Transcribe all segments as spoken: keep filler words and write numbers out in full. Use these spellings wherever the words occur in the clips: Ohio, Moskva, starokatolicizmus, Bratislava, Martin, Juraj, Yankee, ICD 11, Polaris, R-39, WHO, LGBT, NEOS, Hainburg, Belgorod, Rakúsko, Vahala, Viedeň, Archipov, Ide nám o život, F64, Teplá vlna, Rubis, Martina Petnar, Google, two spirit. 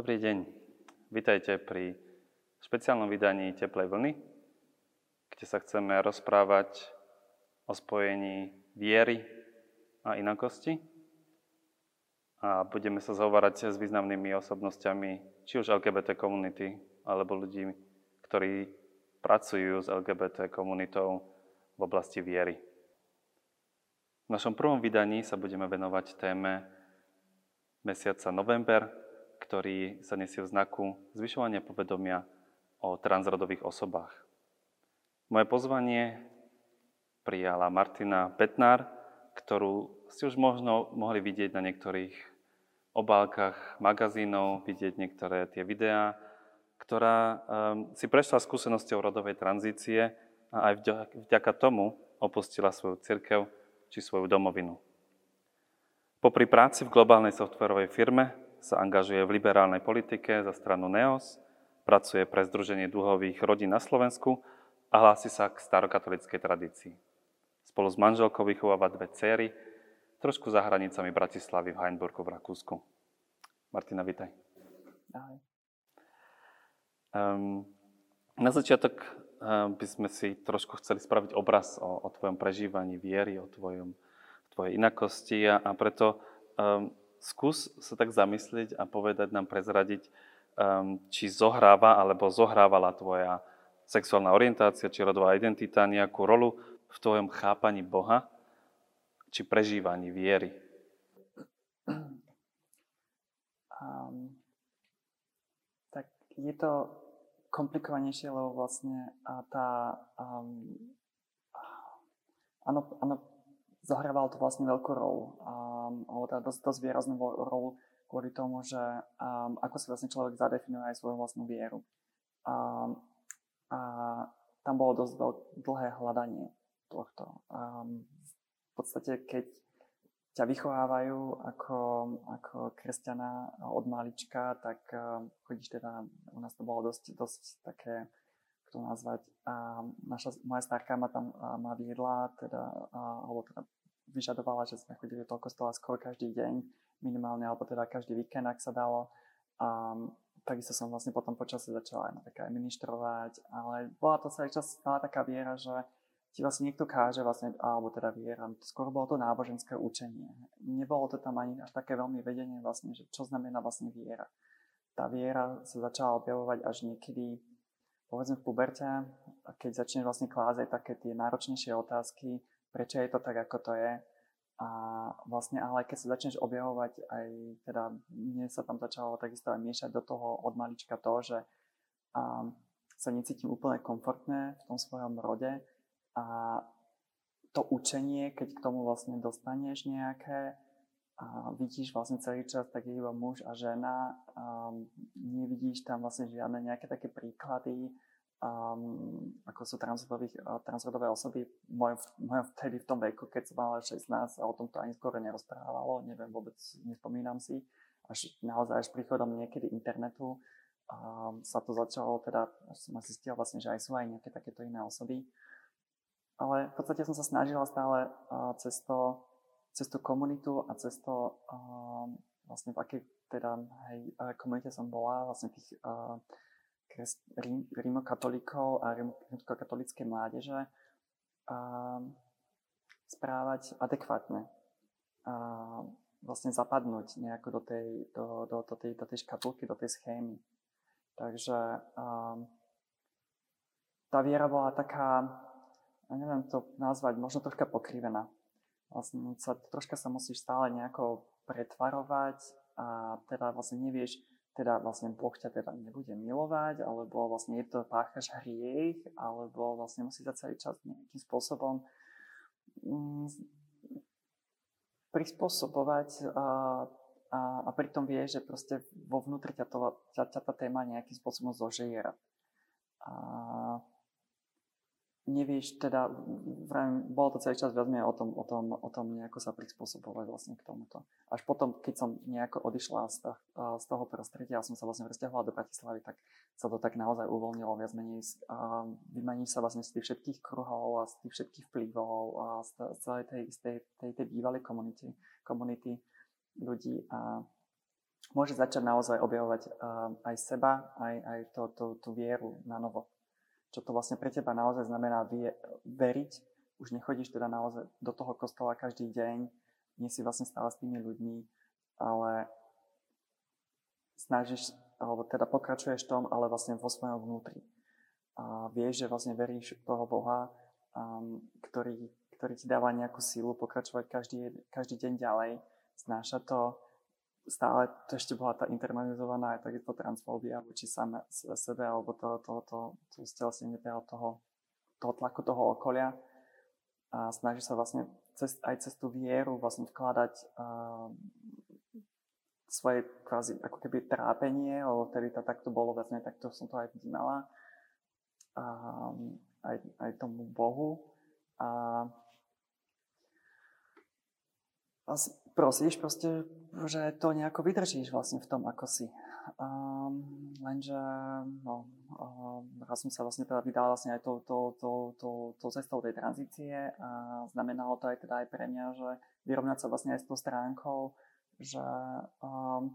Dobrý deň, vitajte pri špeciálnom vydaní Teplej vlny, kde sa chceme rozprávať o spojení viery a inakosti a budeme sa zahovárať s významnými osobnostiami či už el gé bé té komunity alebo ľudí, ktorí pracujú s el gé bé té komunitou v oblasti viery. V našom prvom vydaní sa budeme venovať téme mesiaca november, ktorý sa nesie v znaku zvyšovania povedomia o transrodových osobách. Moje pozvanie prijala Martina Petnar, ktorú ste už možno mohli vidieť na niektorých obálkach magazínov, vidieť niektoré tie videá, ktorá si prešla skúsenosťou rodovej tranzície a aj vďaka tomu opustila svoju cirkev či svoju domovinu. Popri práci v globálnej softverovej firme sa angažuje v liberálnej politike za stranu NEOS, pracuje pre Združenie dúhových rodín na Slovensku a hlási sa k starokatolíckej tradícii. Spolu s manželkou vychováva dve céry, trošku za hranicami Bratislavy v Hainburgu v Rakúsku. Martina, vítaj. Ahoj. Um, na začiatok um, by sme si trošku chceli spraviť obraz o, o tvojom prežívaní viery, o tvojom, tvojej inakosti a, a preto um, skús sa tak zamyslieť a povedať nám, prezradiť, či zohráva alebo zohrávala tvoja sexuálna orientácia či rodová identita nejakú rolu v tvojom chápaní Boha či prežívaní viery. Um, tak je to komplikovanejšie, lebo vlastne tá... Um, áno, áno. Zahrával to vlastne veľkú rolu, um, alebo teda dosť, dosť výraznú rolu kvôli tomu, že um, ako si vlastne človek zadefinuje aj svoju vlastnú vieru. Um, a tam bolo dosť veľk, dlhé hľadanie tohto. Um, v podstate, keď ťa vychovávajú ako, ako kresťana od malička, tak um, chodíš teda, u nás to bolo dosť, dosť také, to nazvať. A naša, moja starka ma tam ma viedla, teda, alebo teda vyžadovala, že sme chodili do toho kostola skôr každý deň, minimálne, alebo teda každý víkend, ak sa dalo. A takisto som vlastne potom počasie začala aj na také ministrovať, ale bola to celý čas stále taká viera, že ti vlastne niekto káže, vlastne, alebo teda viera, skôr bolo to náboženské učenie. Nebolo to tam ani až také veľmi vedenie, vlastne, že čo znamená vlastne viera. Tá viera sa začala objavovať až niekedy, povedzme v puberte, keď začneš vlastne klásť aj také tie náročnejšie otázky, prečo je to tak, ako to je. A vlastne, ale keď sa začneš objavovať aj, teda mne sa tam začalo takisto aj miešať do toho od malička to, že um, sa necítim úplne komfortné v tom svojom rode a to učenie, keď k tomu vlastne dostaneš nejaké, a vidíš vlastne celý čas, tak je iba muž a žena, um, nevidíš tam vlastne žiadne nejaké také príklady, um, ako sú transrodové osoby v mojom, mojom vtedy v tom veku, keď som mala šestnásť a o tom to ani skoro nerozprávalo, neviem, vôbec nespomínam si, až naozaj až príchodom niekedy internetu um, sa to začalo, teda som asi zistila vlastne, že aj sú aj nejaké takéto iné osoby, ale v podstate som sa snažila stále uh, cez to cez tú komunitu a cez to, um, vlastne v akej teda, hej, komunite som bola, vlastne tých uh, kres, rím, rímokatolíkov a rímokatolíckej mládeže, um, správať adekvátne. Uh, vlastne zapadnúť nejako do tej, do, do, do tej, do tej škatulky, do tej schémy. Takže um, tá viera bola taká, ja neviem to nazvať, možno troška pokrivená. Vlastne sa, troška sa musíš stále nejako pretvarovať a teda vlastne nevieš, teda vlastne Boh ťa teda nebude milovať, alebo vlastne je to páchaš hriech, alebo vlastne musíš sa celý čas nejakým spôsobom mm, prispôsobovať a, a, a pritom vieš, že proste vo vnútri ťa, to, ťa, ťa tá téma nejakým spôsobom zožiera. A nevieš, teda, vrajím, bolo to celý čas veľmi o tom, o tom, o tom nejako sa prispôsobovať vlastne k tomuto. Až potom, keď som nejako odišla z, z toho prostredia a som sa vlastne presťahovala do Bratislavy, tak sa to tak naozaj uvoľnilo. Viac menej vymaníš sa vlastne z tých všetkých kruhov a z tých všetkých vplyvov a z, z celej tej, tej, tej, tej bývalej komunity, komunity ľudí a môže začať naozaj objavovať aj seba, aj, aj to, to, tú vieru na novo. Čo to vlastne pre teba naozaj znamená vie, veriť. Už nechodíš teda naozaj do toho kostola každý deň, nie si vlastne stále s tými ľuďmi, ale snažíš, alebo teda pokračuješ v tom, ale vlastne vo svojom vnútri. A vieš, že vlastne veríš toho Boha, um, ktorý, ktorý ti dáva nejakú sílu pokračovať každý, každý deň ďalej. Znáša to. Stále to ešte bola tá internalizovaná aj takéto transfóbia voči same sebe alebo toho, toho, toho, toho stelesnenie toho, toho tlaku toho okolia. A snaží sa vlastne cez, aj cez tú vieru vlastne vkladať uh, svoje kvázi ako keby trápenie, alebo vtedy to takto bolo, vlastne takto som to aj vnímala. Um, aj, aj tomu Bohu. A prosíš proste, že to nejako vydržíš vlastne v tom, ako si. Um, lenže no, um, raz som sa vlastne teda vydala vlastne aj tou to, to, to, to cestou tej tranzície a znamenalo to aj teda aj pre mňa, že vyrovnať sa vlastne aj s tou stránkou, že um,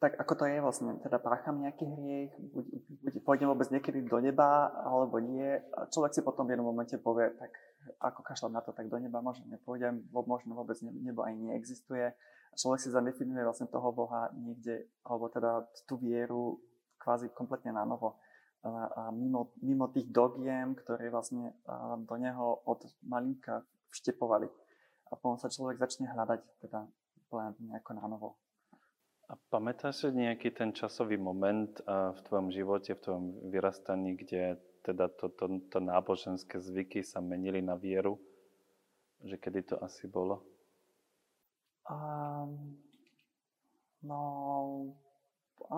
tak ako to je vlastne, teda pácham nejaký hriech, buď, buď pôjdem vôbec niekedy do neba, alebo nie. Človek si potom v jednom momente povie, tak ako kašľam na to, tak do neba možno nepôjdem, možno vôbec nebo aj neexistuje. Človek si zadefinuje vlastne toho Boha niekde, alebo teda tú vieru kvázi kompletne na novo. A mimo, mimo tých dogiem, ktoré vlastne do neho od malinka vštepovali. A potom sa človek začne hľadať teda nejako na novo. A pamätáš nejaký ten časový moment v tvojom živote, v tvojom vyrastaní, kde teda to, to, to náboženské zvyky sa menili na vieru? Že kedy to asi bolo? Um, no,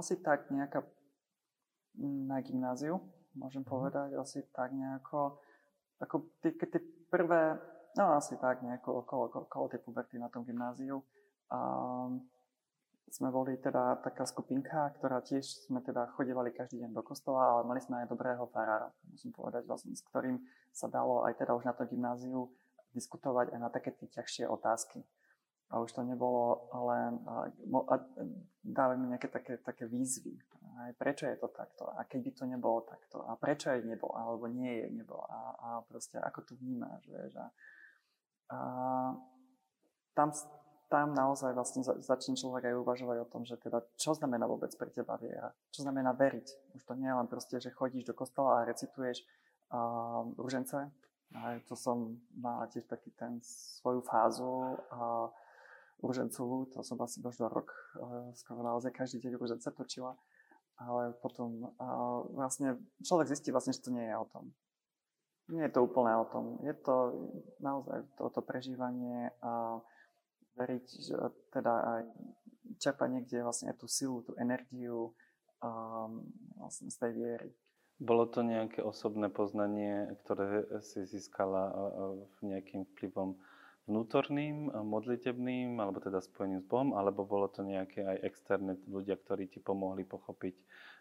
asi tak nejaká na gymnáziu, môžem povedať, asi tak nejako, ako tie, tie prvé, no asi tak nejako okolo, okolo tej puberty na tom gymnáziu. Um, Sme boli teda taká skupinka, ktorá tiež sme teda chodívali každý deň do kostola, ale mali sme aj dobrého farára, musím povedať vlastne, s ktorým sa dalo aj teda už na to gymnáziu diskutovať aj na také tie ťažšie otázky. A už to nebolo len, dále mi nejaké také, také výzvy. Aj prečo je to takto? A keď by to nebolo takto? A prečo je nebo? Alebo nie je nebo? A, a proste ako to vnímaš, vieš? A, a tam... tam naozaj vlastne začne človek aj uvažovať o tom, že teda čo znamená vôbec pre teba viera, čo znamená veriť. Už to nie je len proste, že chodíš do kostola a recituješ uh, ružence. A to som mala tiež taký ten svoju fázu uh, ružencovú, to som asi možno rok uh, skoro naozaj každý deň ružence točila. Ale potom uh, vlastne človek zistí vlastne, že to nie je o tom. Nie je to úplne o tom. Je to naozaj toto prežívanie uh, veriť, že teda aj čerpať niekde vlastne aj tú silu, tú energiu um, vlastne z tej viery. Bolo to nejaké osobné poznanie, ktoré si získala nejakým vplyvom vnútorným, modlitebným, alebo teda spojeným s Bohom, alebo bolo to nejaké aj externé ľudia, ktorí ti pomohli pochopiť,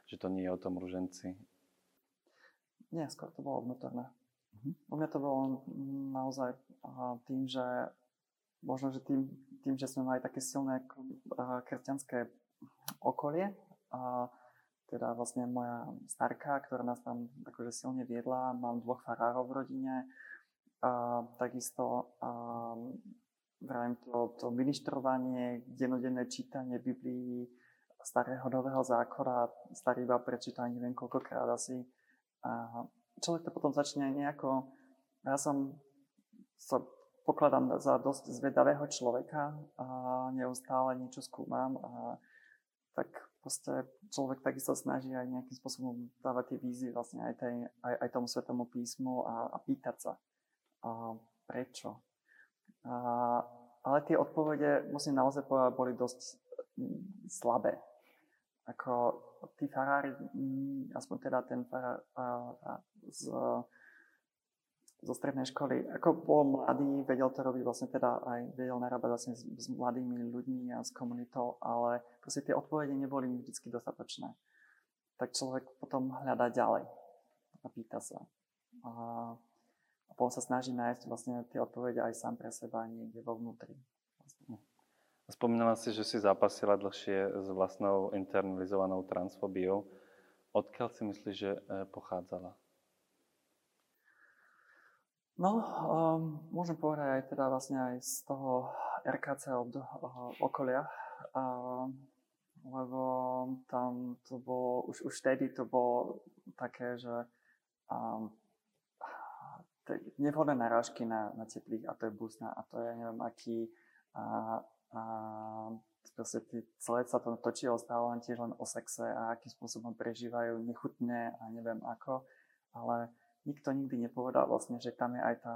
že to nie je o tom ruženci? Nie, skôr to bolo vnútorné. Mhm. U mňa to bolo naozaj tým, že možno, že tým, tým, že sme mali také silné kresťanské okolie, a teda vlastne moja starka, ktorá nás tam akože silne viedla, mám dvoch farárov v rodine, a takisto a, vrajím to, to ministrovanie, dennodenné čítanie Biblii, starého nového zákona, starý iba prečítal neviem koľkokrát asi. A človek to potom začne nejako, ja som sa pokladám za dosť zvedavého človeka a neustále niečo skúmam a tak proste človek takisto snaží aj nejakým spôsobom dávať tie výzvy vlastne aj, tej, aj, aj tomu Svätému písmu a, a pýtať sa a prečo. A, ale tie odpovede, musím naozaj povedať, boli dosť slabé. Ako tí farári, aspoň teda ten farár z zo strednej školy. Ako bol mladý, vedel to robiť vlastne teda aj, vedel narábať vlastne s, s mladými ľuďmi a s komunitou, ale proste tie odpovede neboli vždycky dostatočné. Tak človek potom hľadá ďalej a pýta sa. A, a potom sa snaží nájsť vlastne tie odpovede aj sám pre seba niekde vo vnútri. Vlastne. A Spomínala si, že si zápasila dlhšie s vlastnou internalizovanou transfóbiou. Odkiaľ si myslíš, že pochádzala? No, um, môžem povedať aj teda vlastne aj z toho er ká cé od, uh, okolia, uh, lebo tam to bolo, už, už vtedy to bolo také, že um, nevhodné narážky na, na teplých, a to je busná, a to je neviem aký, a, a proste celé sa to točilo stále len tiež len o sexe a akým spôsobom prežívajú nechutne a neviem ako, ale nikto nikdy nepovedal vlastne, že tam je aj tá,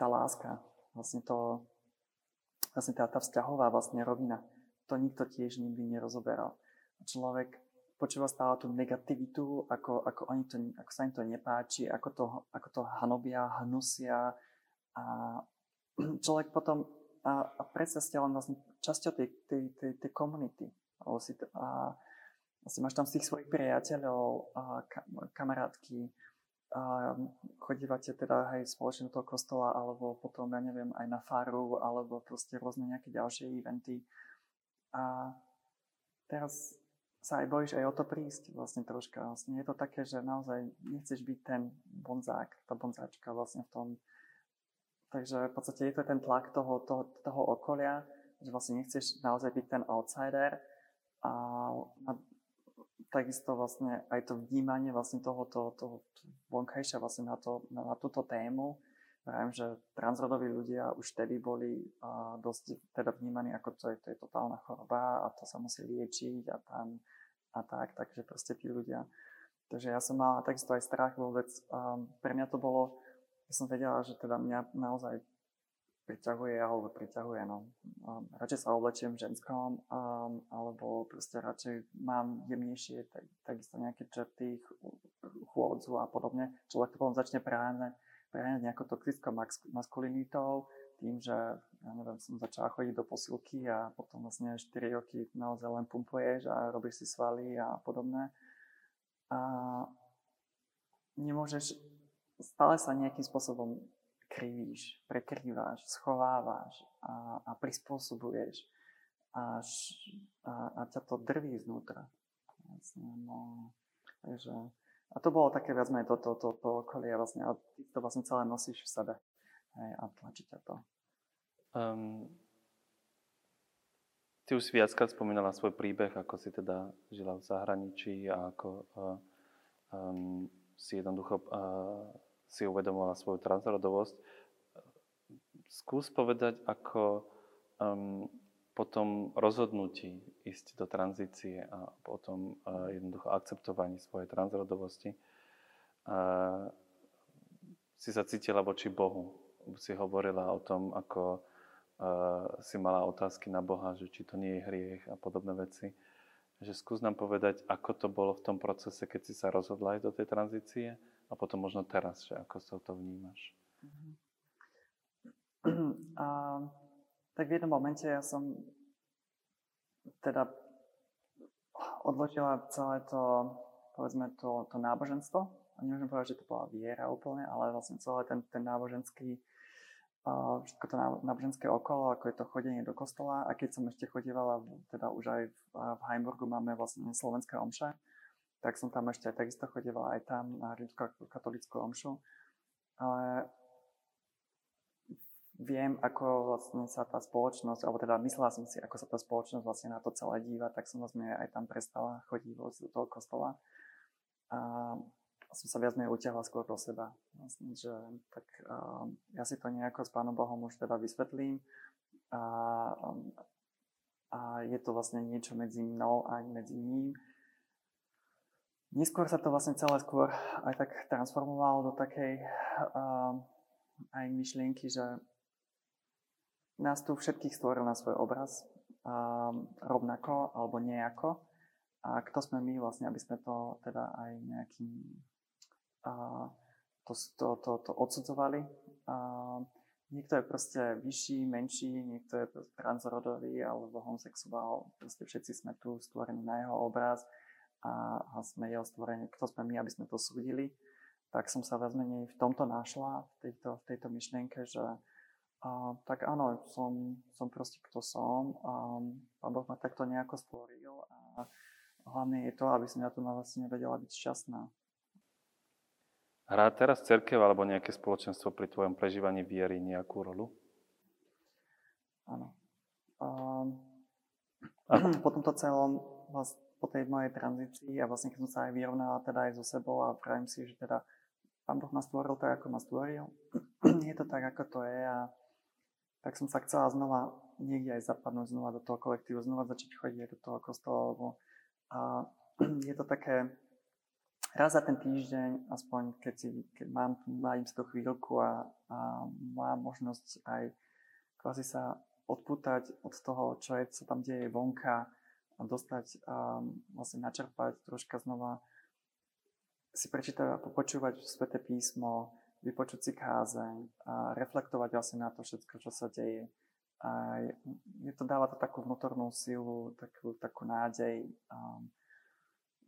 tá láska, vlastne to, vlastne tá, tá vzťahová vlastne rovina, to nikto tiež nikdy nerozoberal. Človek počúva stále tú negativitu, ako, ako, oni to, ako sa im to nepáči, ako to, ako to hanobia, hnusia. A človek potom a, a predstavstia len vlastne časťou tej, tej, tej, tej komunity. A vlastne máš tam z tých svojich priateľov, a kamarátky, a chodívate teda aj spoločne do toho kostola, alebo potom, ja neviem, aj na faru, alebo proste rôzne nejaké ďalšie eventy. A teraz sa aj bojíš aj o to prísť vlastne troška. Vlastne je to také, že naozaj nechceš byť ten bonzák, tá bonzáčka vlastne v tom. Takže v podstate je to ten tlak toho, toho, toho okolia, že vlastne nechceš naozaj byť ten outsider. A, a takisto vlastne aj to vnímanie vlastne toho, toho, toho vonkajšia vlastne na, to, na, na túto tému. Viem, že transrodoví ľudia už vtedy boli uh, dosť teda vnímaní, ako to je, to je totálna choroba a to sa musí liečiť a tam a tak, takže proste tí ľudia. Takže ja som mala takisto aj strach vôbec. Um, pre mňa to bolo, ja som vedela, že teda mňa naozaj priťahuje alebo priťahuje, no. Um, radšej sa oblečiem v ženskom, um, alebo proste radšej mám jemnejšie, tak, takisto nejaké črty, chôdzu a podobne. Človek to potom začne práve prejať nejakou toxickou maskulinitou, tým, že ja neviem, som začala chodiť do posilky a potom vlastne štyri roky naozaj len pumpuješ a robíš si svaly a podobné. A nemôžeš, stále sa nejakým spôsobom krivíš, prekrýváš, schovávaš a, a prispôsobuješ, až, a, a ťa to drví znútra. Vlastne, no, takže... A to bolo také viac menej toto to, to, to okolie vlastne, a ty to vlastne celé nosíš v sebe. Hej, a tlačí ťa to. Um, ty už si viackrát spomínala svoj príbeh, ako si teda žila v zahraničí a ako uh, um, si jednoducho uh, si uvedomovala svoju transrodovosť. Skús povedať, ako um, po tom rozhodnutí ísť do tranzície a potom uh, jednoducho akceptovaní svojej transrodovosti uh, si sa cítila voči Bohu. Si hovorila o tom, ako uh, si mala otázky na Boha, že či to nie je hriech a podobné veci. Že skús nám povedať, ako to bolo v tom procese, keď si sa rozhodla ísť do tej tranzície a potom možno teraz, že ako sa to vnímaš. Uh-huh. Tak v jednom momente ja som teda odložila celé to, povedzme, to, to náboženstvo. A nemôžem povedať, že to bola viera úplne, ale vlastne celé ten, ten náboženský, uh, všetko to náboženské okolo, ako je to chodenie do kostola. A keď som ešte chodívala, teda už aj v, v Hainburgu máme vlastne slovenské omše, tak som tam ešte takisto chodívala aj tam na rímskokatolícku omšu. Ale viem, ako vlastne sa tá spoločnosť, alebo teda myslela som si, ako sa tá spoločnosť vlastne na to celé díva, tak som vlastne aj tam prestala chodiť vlastne do toho kostola. A som sa viac menej utiahla skôr do seba. Vlastne, že tak um, ja si to nejako s Pánom Bohom už teda vysvetlím. A, a je to vlastne niečo medzi mnou a medzi ním. Neskôr sa to vlastne celé skôr aj tak transformovalo do takej um, aj myšlienky, že nás tu všetkých stvoril na svoj obraz, um, rovnako alebo nejako. A kto sme my vlastne, aby sme to teda aj nejakým uh, to, to, to, to odsudzovali. Uh, niekto je proste vyšší, menší, niekto je transrodový alebo homosexuál. Proste všetci sme tu stvorení na jeho obraz a, a sme jeho stvorení. Kto sme my, aby sme to súdili. Tak som sa viac menej v tomto našla, v tejto, v tejto myšlienke, že A, tak áno, som, som proste kto som a Pán Boh ma takto nejako stvoril a hlavne je to, aby som ja tu na vlastne vedela byť šťastná. Hrá teraz cerkev alebo nejaké spoločenstvo pri tvojom prežívaní viery nejakú rolu? Áno. A, a po tomto celom, vlastne, po tej mojej tranzícii a vlastne keď som sa aj vyrovnala teda aj so sebou a pravím si, že teda Pán Boh ma stvoril tak, ako ma stvoril. Je to tak, ako to je a tak som sa chcela znova niekde aj zapadnúť, znova do toho kolektívu, znova začať chodiť aj do toho kostola. A je to také raz za ten týždeň, aspoň keď, si, keď mám, mám si tú chvíľku a, a mám možnosť aj kvázi sa odpútať od toho, čo je, sa tam deje vonka a dostať, a vlastne načerpať troška znova, si prečítať a počúvať Sväté písmo, vypočuť si kázeň a reflektovať vlastne na to všetko, čo sa deje. A je to, dáva to takú vnútornú silu, takú, takú nádej, um,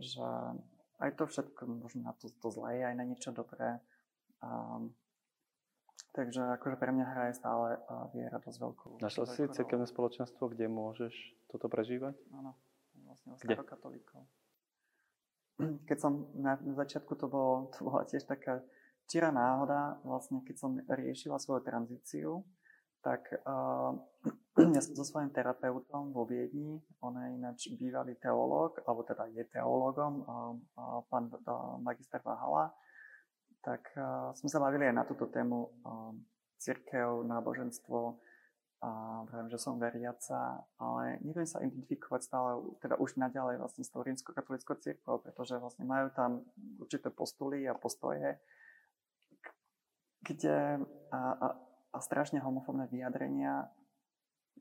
že aj to všetko, možno na to, to zlé, aj na niečo dobré. Um, takže akože pre mňa hraje stále uh, viera dosť veľkú. Našla si cirkevné spoločenstvo, kde môžeš toto prežívať? Áno, vlastne starokatolíkov. Keď som na, na začiatku, to, bolo, to bola tiež taká čirá náhoda, vlastne keď som riešila svoju tranzíciu, tak uh, ja som so svojím terapeutom vo Viedni, on je ináč bývalý teológ, alebo teda je teológom, uh, uh, pán uh, magister Vahala, tak uh, sme sa bavili aj na túto tému uh, cirkev, náboženstvo, a uh, že som veriaca, ale neviem sa identifikovať stále, teda už naďalej vlastne s tou rímskokatolíckou cirkvou, pretože vlastne majú tam určité postuly a postoje, kde... Uh, uh, a strašne homofóbne vyjadrenia,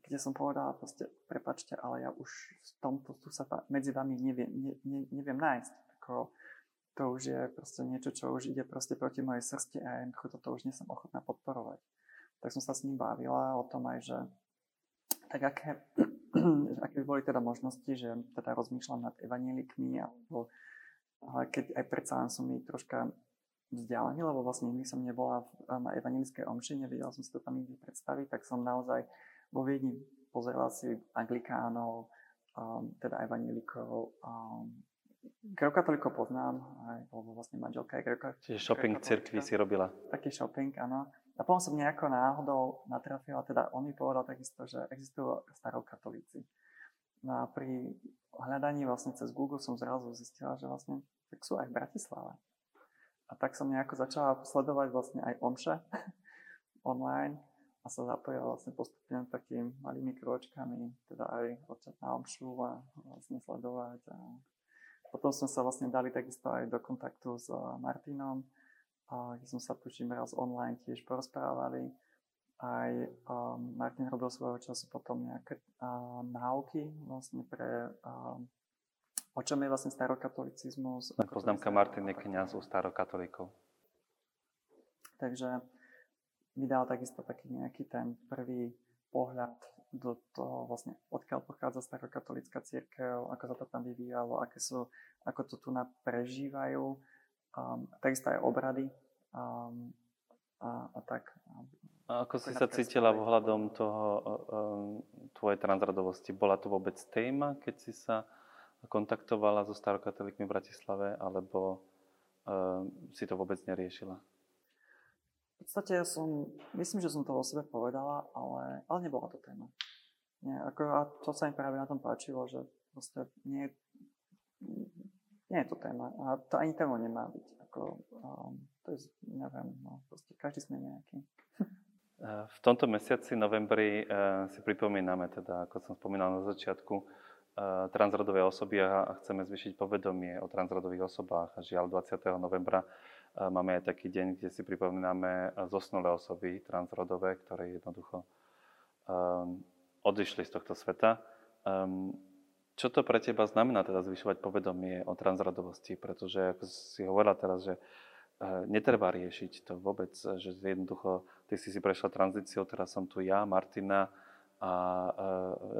kde som povedala proste, prepáčte, ale ja už v tomto tu sa medzi vami neviem, ne, ne, neviem nájsť. Tako, to už je proste niečo, čo už ide proste proti mojej srsti a jednoducho toto už nie som ochotná podporovať. Tak som sa s ním bavila o tom aj, že tak aké, aké by boli teda možnosti, že teda rozmýšľam nad evanielikmi, alebo ale keď aj predsa som mi troška vzdialený, lebo vlastne nikdy som nebola na evanjelickej omši, nevedela som si to tam nikdy predstaviť, tak som naozaj vo Viedni pozerala si anglikánov, um, teda evanjelikov. Um, Grekokatolíkov poznám, aj, lebo vlastne manželka je grekokatolíka. Čiže shopping cirkvi si robila. Taký shopping, áno. A potom som nejako náhodou natrafila, teda on mi povedal takisto, že existujú starokatolíci. No a pri hľadaní vlastne cez Google som zrazu zistila, že vlastne tak sú aj v Bratislave. A tak som nejako začala sledovať vlastne aj omše online a sa zapojila vlastne postupne takými malými kročkami, teda aj odčať na omšu a vlastne sledovať. A potom sme sa vlastne dali takisto aj do kontaktu s Martinom, kde sme sa tuším raz online tiež porozprávali. Aj Martin robil svojho času potom nejaké náuky vlastne pre... O čom je vlastne starokatolicizmus? Poznámka, Martin je kňaz u starokatolíkov. Takže mi dal takisto taký nejaký ten prvý pohľad do toho vlastne, odkiaľ pochádza starokatolická cirkev, ako sa to tam vyvíjalo, aké sú, ako to tu prežívajú, um, takisto aj obrady um, a, a tak. A ako si sa cítila ohľadom toho um, tvojej transrodovosti? Bola to vôbec téma, keď si sa kontaktovala so starokatolíkmi v Bratislave, alebo e, si to vôbec neriešila? V podstate ja som, myslím, že som to o sebe povedala, ale, ale nebola to téma. Nie, ako, a to sa mi práve na tom páčilo, že proste nie, nie je to téma. A to ani téma nemá byť. Ako, um, to je, neviem, no, proste každý sme nejaký. V tomto mesiaci, novembri, e, si pripomíname, teda, ako som spomínal na začiatku, transrodové osoby a chceme zvýšiť povedomie o transrodových osobách. A žiaľ, dvadsiateho novembra máme aj taký deň, kde si pripomíname zosnulé osoby transrodové, ktoré jednoducho um, odišli z tohto sveta. Um, čo to pre teba znamená teda zvyšovať povedomie o transrodovosti? Pretože, ako si hovorila teraz, že uh, netreba riešiť to vôbec, že jednoducho ty si si prešla tranzíciou, teraz som tu ja, Martina, a e,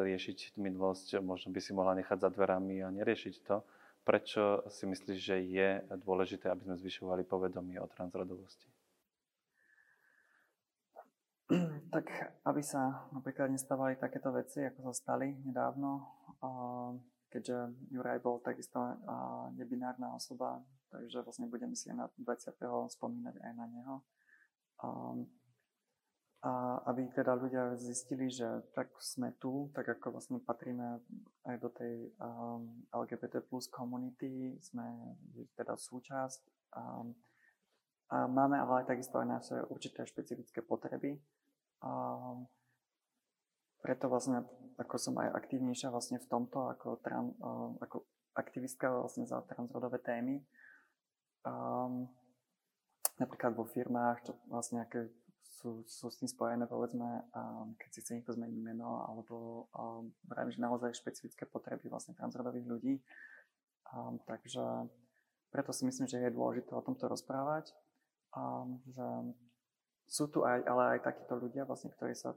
riešiť minulosť, možno by si mohla nechať za dverami a neriešiť to. Prečo si myslíš, že je dôležité, aby sme zvyšovali povedomie o transrodovosti? Tak aby sa napríklad nestávali takéto veci, ako sa stali nedávno, keďže Juraj bol takisto nebinárna osoba, takže vlastne budeme si na dvadsiateho spomínať aj na neho. A aby teda ľudia zistili, že tak sme tu, tak ako vlastne patríme aj do tej el gé bé té plus komunity, sme teda súčasť a máme ale takisto aj naše určité špecifické potreby. A preto vlastne, ako som aj aktívnejšia vlastne v tomto, ako, tran, ako aktivistka vlastne za transrodové témy. Um, napríklad vo firmách, čo vlastne aké sú, sú s tým spojené, povedzme, um, keď si chce niekto zmeniť meno, alebo um, vravím, že naozaj špecifické potreby vlastne transrodových ľudí. Um, takže preto si myslím, že je dôležité o tomto rozprávať. Um, že sú tu aj, ale aj takíto ľudia, vlastne, ktorí sa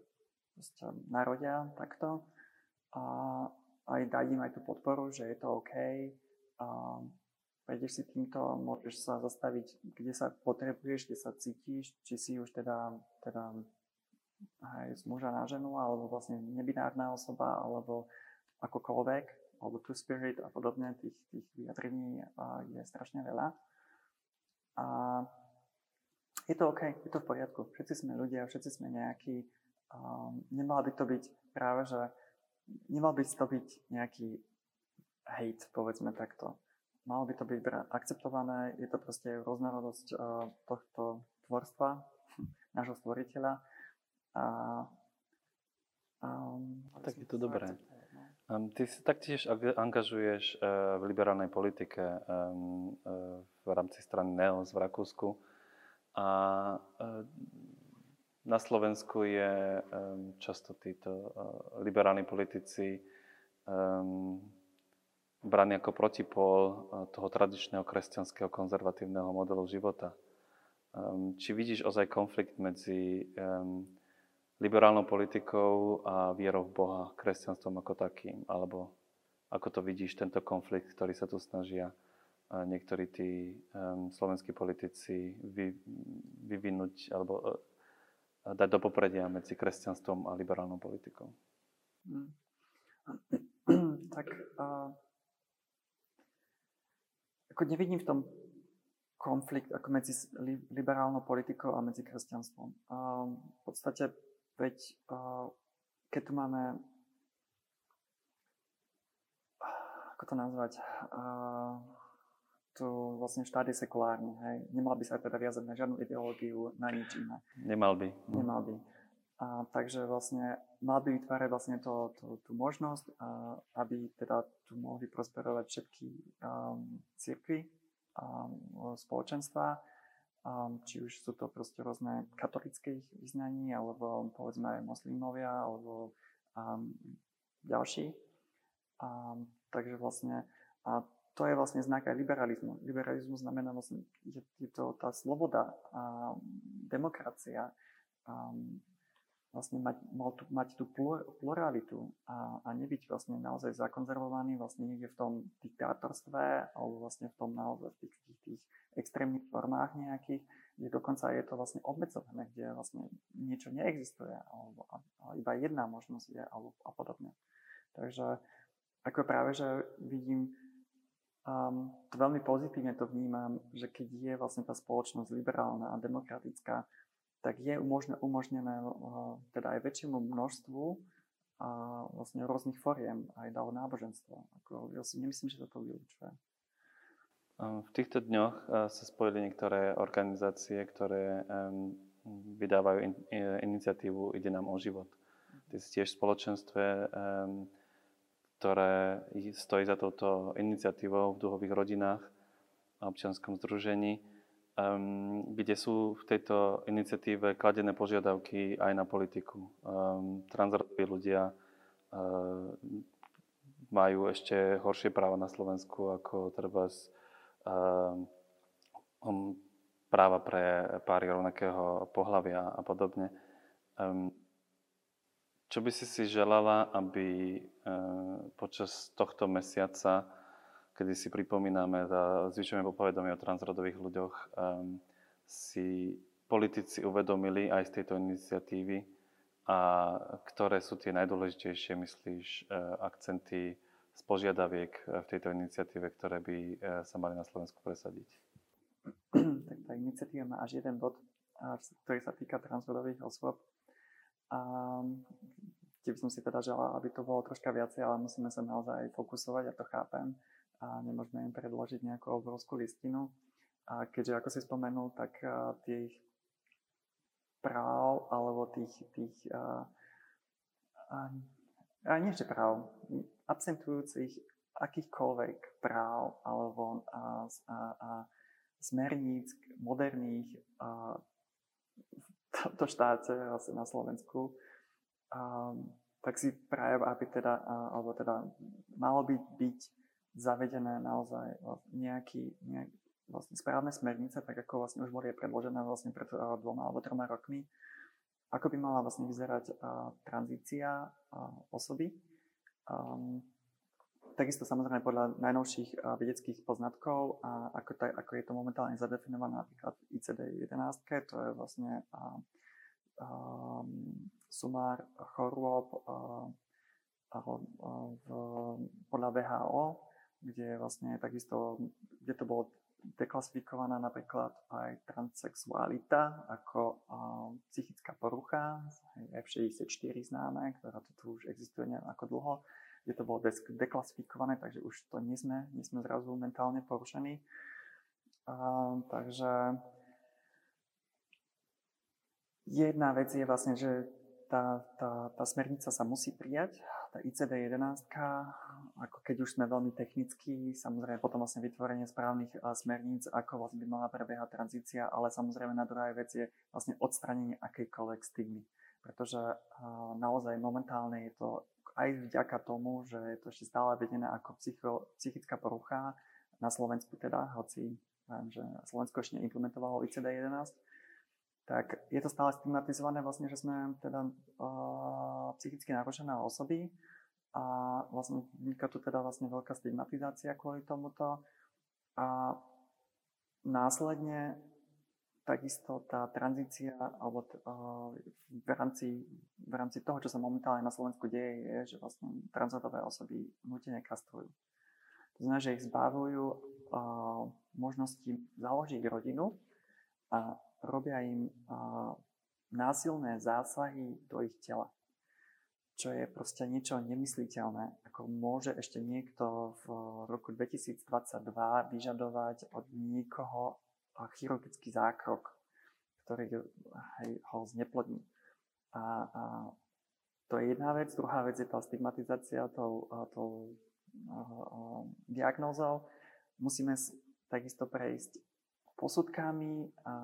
proste narodia takto a aj dať im aj tú podporu, že je to OK. A prejdeš si týmto, môžeš sa zastaviť, kde sa potrebuješ, kde sa cítiš, či si už teda, teda aj z muža na ženu, alebo vlastne nebinárna osoba, alebo akokoľvek, alebo two spirit a podobne, tých, tých vyjadrení je strašne veľa. A je to OK, je to v poriadku. Všetci sme ľudia, všetci sme nejakí. Um, nemala by to byť práve, že nemal by to byť nejaký hate, povedzme takto. Malo by to byť akceptované, je to proste rôznorodosť uh, tohto tvorstva, nášho stvoriteľa. A, um, tak je to dobré. Um, ty si taktiež angažuješ uh, v liberálnej politike um, uh, v rámci strany NEOS v Rakúsku. A na Slovensku je často títo liberálni politici braní ako protipól toho tradičného kresťanského konzervatívneho modelu života. Či vidíš ozaj konflikt medzi liberálnou politikou a vierou v Boha, kresťanstvom ako takým? Alebo ako to vidíš, tento konflikt, ktorý sa tu snažia niektorí tí um, slovenskí politici vy, vyvinúť alebo uh, dať do popredia medzi kresťanstvom a liberálnou politikou? Hmm. Tak uh, ako nevidím v tom konflikt ako medzi li, liberálnou politikou a medzi kresťanstvom. Uh, v podstate veď uh, keď tu máme ako to nazvať uh, tu vlastne štát je sekulárny, hej. Nemal by sa teda viazať na žiadnu ideológiu, na nič iné. Nemal by. Nemal by. A, takže vlastne mal by vytvárať vlastne to, to, tú možnosť, a, aby teda tu mohli prosperovať všetky um, cirkvi, um, spoločenstva, um, či už sú to proste rôzne katolické vyznaní, alebo povedzme aj moslimovia, alebo um, ďalší. Um, takže vlastne a to je vlastne znak aj liberalizmu. Liberalizmus znamená vlastne, že je to tá sloboda a demokracia. A vlastne mať, mal tu, mať tú pluralitu a, a nebyť vlastne naozaj zakonzervovaný vlastne niekde v tom diktátorstve alebo vlastne v tom naozaj v tých, tých, tých extrémnych formách nejakých, kde dokonca je to vlastne obmedzované, kde vlastne niečo neexistuje alebo a, a iba jedna možnosť je alebo a podobne. Takže ako práve, že vidím Um, to veľmi pozitívne to vnímam, že keď je vlastne tá spoločnosť liberálna a demokratická, tak je umožne, umožnené uh, teda aj väčšiemu množstvu uh, vlastne rôznych foriem aj dalo náboženstvo. Ako, ja si nemyslím, že sa to vylučuje. V týchto dňoch uh, sa spojili niektoré organizácie, ktoré um, vydávajú in, in, iniciatívu Ide nám o život. Ty si tiež v spoločenstve um, ktoré stojí za touto iniciatívou v duhových rodinách a občianskom združení, um, kde sú v tejto iniciatíve kladené požiadavky aj na politiku. Um, Transrodoví ľudia um, majú ešte horšie práva na Slovensku ako treba z, um, práva pre páry rovnakého pohlavia a podobne. Um, Čo by si si želala, aby počas tohto mesiaca, kedy si pripomíname a zvyšujeme popovedomie o transrodových ľuďoch, si politici uvedomili aj z tejto iniciatívy a ktoré sú tie najdôležitejšie, myslíš, akcenty z požiadaviek v tejto iniciatíve, ktoré by sa mali na Slovensku presadiť? Tak tá iniciatíva má až jeden bod, ktorý sa týka transrodových osôb. A kde by som si teda želala, aby to bolo troška viacej, ale musíme sa naozaj fokusovať, ja to chápem. A nemôžeme im predložiť nejakú obrovskú listinu. A keďže, ako si spomenul, tak tých práv, alebo tých, tých a, a, a nie ešte práv, absentujúcich akýchkoľvek práv, alebo a, a, a smerníc moderných a, v tomto štáte, vlastne na Slovensku, a, tak si práve, aby teda, a, alebo teda malo byť, byť zavedené naozaj nejaký, nejak, vlastne správne smernice, tak ako vlastne už boli predložené vlastne pred dvoma alebo troma rokmi, ako by mala vlastne vyzerať a, tranzícia a, osoby. Um, takisto samozrejme podľa najnovších a, vedeckých poznatkov, a, ako, ta, ako je to momentálne zadefinované napríklad v I C D jedenásť, to je vlastne a, a, sumár chorôb a, a, a, v, podľa W H O, kde vlastne takisto, kde to bolo deklasifikovaná napríklad aj transsexualita ako uh, psychická porucha, F šesťdesiatštyri známe, ktorá tu už existuje neviem ako dlho, kde to bolo deklasifikované, takže už to nie sme, nie sme zrazu mentálne porušení. Uh, takže jedna vec je vlastne, že tá, tá, tá smernica sa musí prijať, tá I C D jedenásť, ako keď už sme veľmi technickí, samozrejme potom vlastne vytvorenie správnych a, smerníc, ako vlastne by mala prebiehať tranzícia, ale samozrejme na druhá vec je vlastne odstranenie akejkoľvek stigmy. Pretože a, naozaj momentálne je to aj vďaka tomu, že je to ešte stále vedené ako psycho, psychická porucha na Slovensku teda, hoci viem, že Slovensko ešte neimplementovalo I C D jedenásť, tak je to stále stigmatizované vlastne, že sme teda a, psychicky narušené osoby. A vlastne vzniká tu teda vlastne veľká stigmatizácia kvôli tomuto. A následne takisto tá tranzícia alebo t- v, rámci, v rámci toho, čo sa momentálne na Slovensku deje, je, že vlastne transrodové osoby nutene kastrujú. To znamená, že ich zbavujú možnosti založiť rodinu a robia im a, násilné zásahy do ich tela. Čo je proste niečo nemysliteľné, ako môže ešte niekto v roku dvetisícdvadsaťdva vyžadovať od niekoho chirurgický zákrok, ktorý ho zneplodní. A, a to je jedna vec. Druhá vec je tá stigmatizácia tou, tou diagnózou. Musíme takisto prejsť posudkami a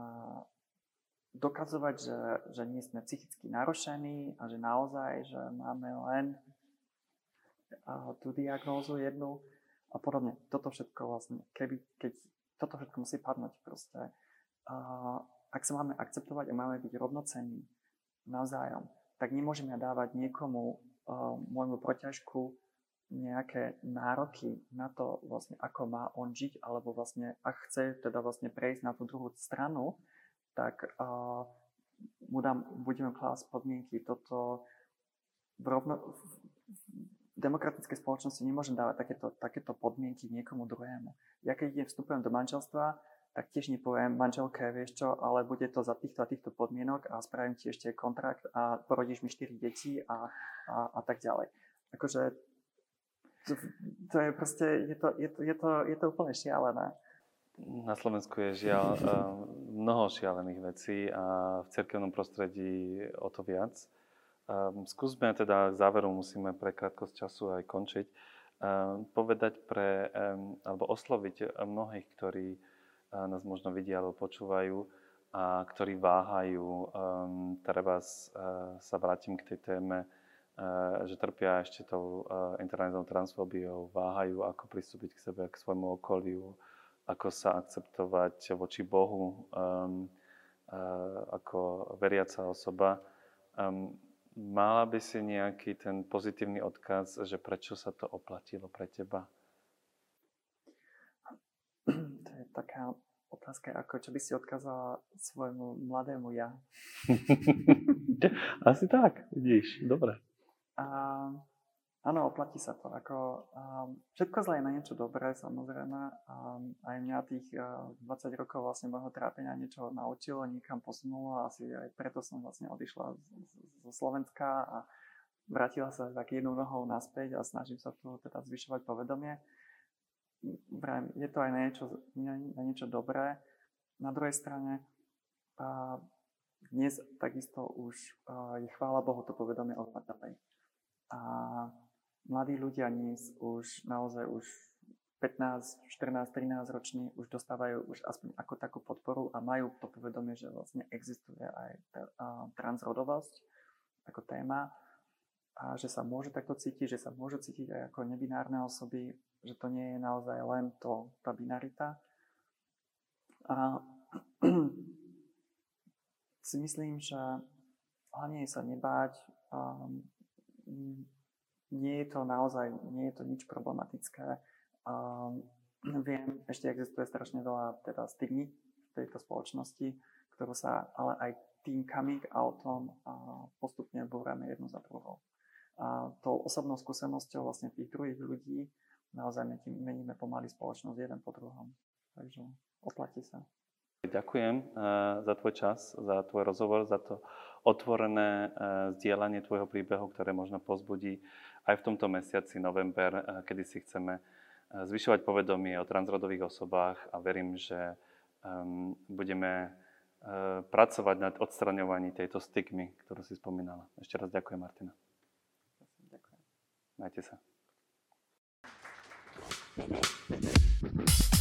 dokazovať, že, že nie sme psychicky narušení a že naozaj, že máme len uh, tú diagnózu jednu a podobne. Toto všetko vlastne, keby, keď toto všetko musí padnúť proste. Uh, ak sa máme akceptovať a máme byť rovnocenní navzájom, tak nemôžeme dávať niekomu, uh, môjmu protiažku, nejaké nároky na to vlastne, ako má on žiť, alebo vlastne, ak chce teda vlastne prejsť na tú druhú stranu, tak uh, mu dám, budeme klásť podmienky. Toto v, rovno, v demokratickej spoločnosti nemôžem dávať takéto, takéto podmienky niekomu druhému. Ja keď idem vstupujem do manželstva, tak tiež nepoviem manželke, vieš čo, ale bude to za týchto a týchto podmienok a spravím ti ešte kontrakt a porodíš mi štyri deti a, a, a tak ďalej. Akože to, to je proste, je to, je to, je to, je to úplne šialené. Na Slovensku je žiaľ mnoho šialených vecí a v cirkevnom prostredí o to viac. Skúsme teda, k záveru musíme pre krátkosť času aj končiť, povedať pre, alebo osloviť mnohých, ktorí nás možno vidia alebo počúvajú a ktorí váhajú. Teraz sa vrátim k tej téme, že trpia ešte tou internetnou transfóbiou, váhajú, ako pristúpiť k sebe, k svojmu okoliu, ako sa akceptovať voči Bohu, um, uh, ako veriaca osoba. Um, mala by si nejaký ten pozitívny odkaz, že prečo sa to oplatilo pre teba? To je taká Otázka je, ako, čo by si odkázala svojmu mladému ja? Asi tak, vidíš, dobre. A, áno, oplatí sa to. Ako, um, všetko zle je na niečo dobré, samozrejme. Um, aj mňa tých uh, dvadsať rokov vlastne môjho trápenia niečo naučilo, niekam posunulo. Asi aj preto som vlastne odišla z, z, zo Slovenska a vrátila sa tak jednou nohou naspäť a snažím sa tu teda zvyšovať povedomie. Je to aj na niečo, na niečo dobré. Na druhej strane dnes takisto už je chvála Bohu to povedomie odpadalej. A mladí ľudia dnes už naozaj už pätnásť, štrnásť, trinásť roční už dostávajú už aspoň ako takú podporu a majú to povedomie, že vlastne existuje aj transrodovosť ako téma a že sa môžu takto cítiť, že sa môžu cítiť aj ako nebinárne osoby, že to nie je naozaj len to, tá binarita. A si myslím, že hlavne je sa nebáť. Um, nie je to naozaj, nie je to nič problematické. Um, viem, ešte existuje strašne veľa teda stigmy v tejto spoločnosti, ktorú sa ale aj tým coming outom uh, postupne búrame jednu za druhou. A tou osobnou skúsenosťou vlastne tých druhých ľudí naozaj meníme pomaly spoločnosť jeden po druhom. Takže oplatí sa. Ďakujem za tvoj čas, za tvoj rozhovor, za to otvorené zdieľanie tvojho príbehu, ktoré možno pozbudí aj v tomto mesiaci november, kedy si chceme zvyšovať povedomie o transrodových osobách a verím, že budeme pracovať nad odstraňovaním tejto stigmy, ktorú si spomínala. Ešte raz ďakujem, Martina. Ďakujem. Majte sa. Thank you.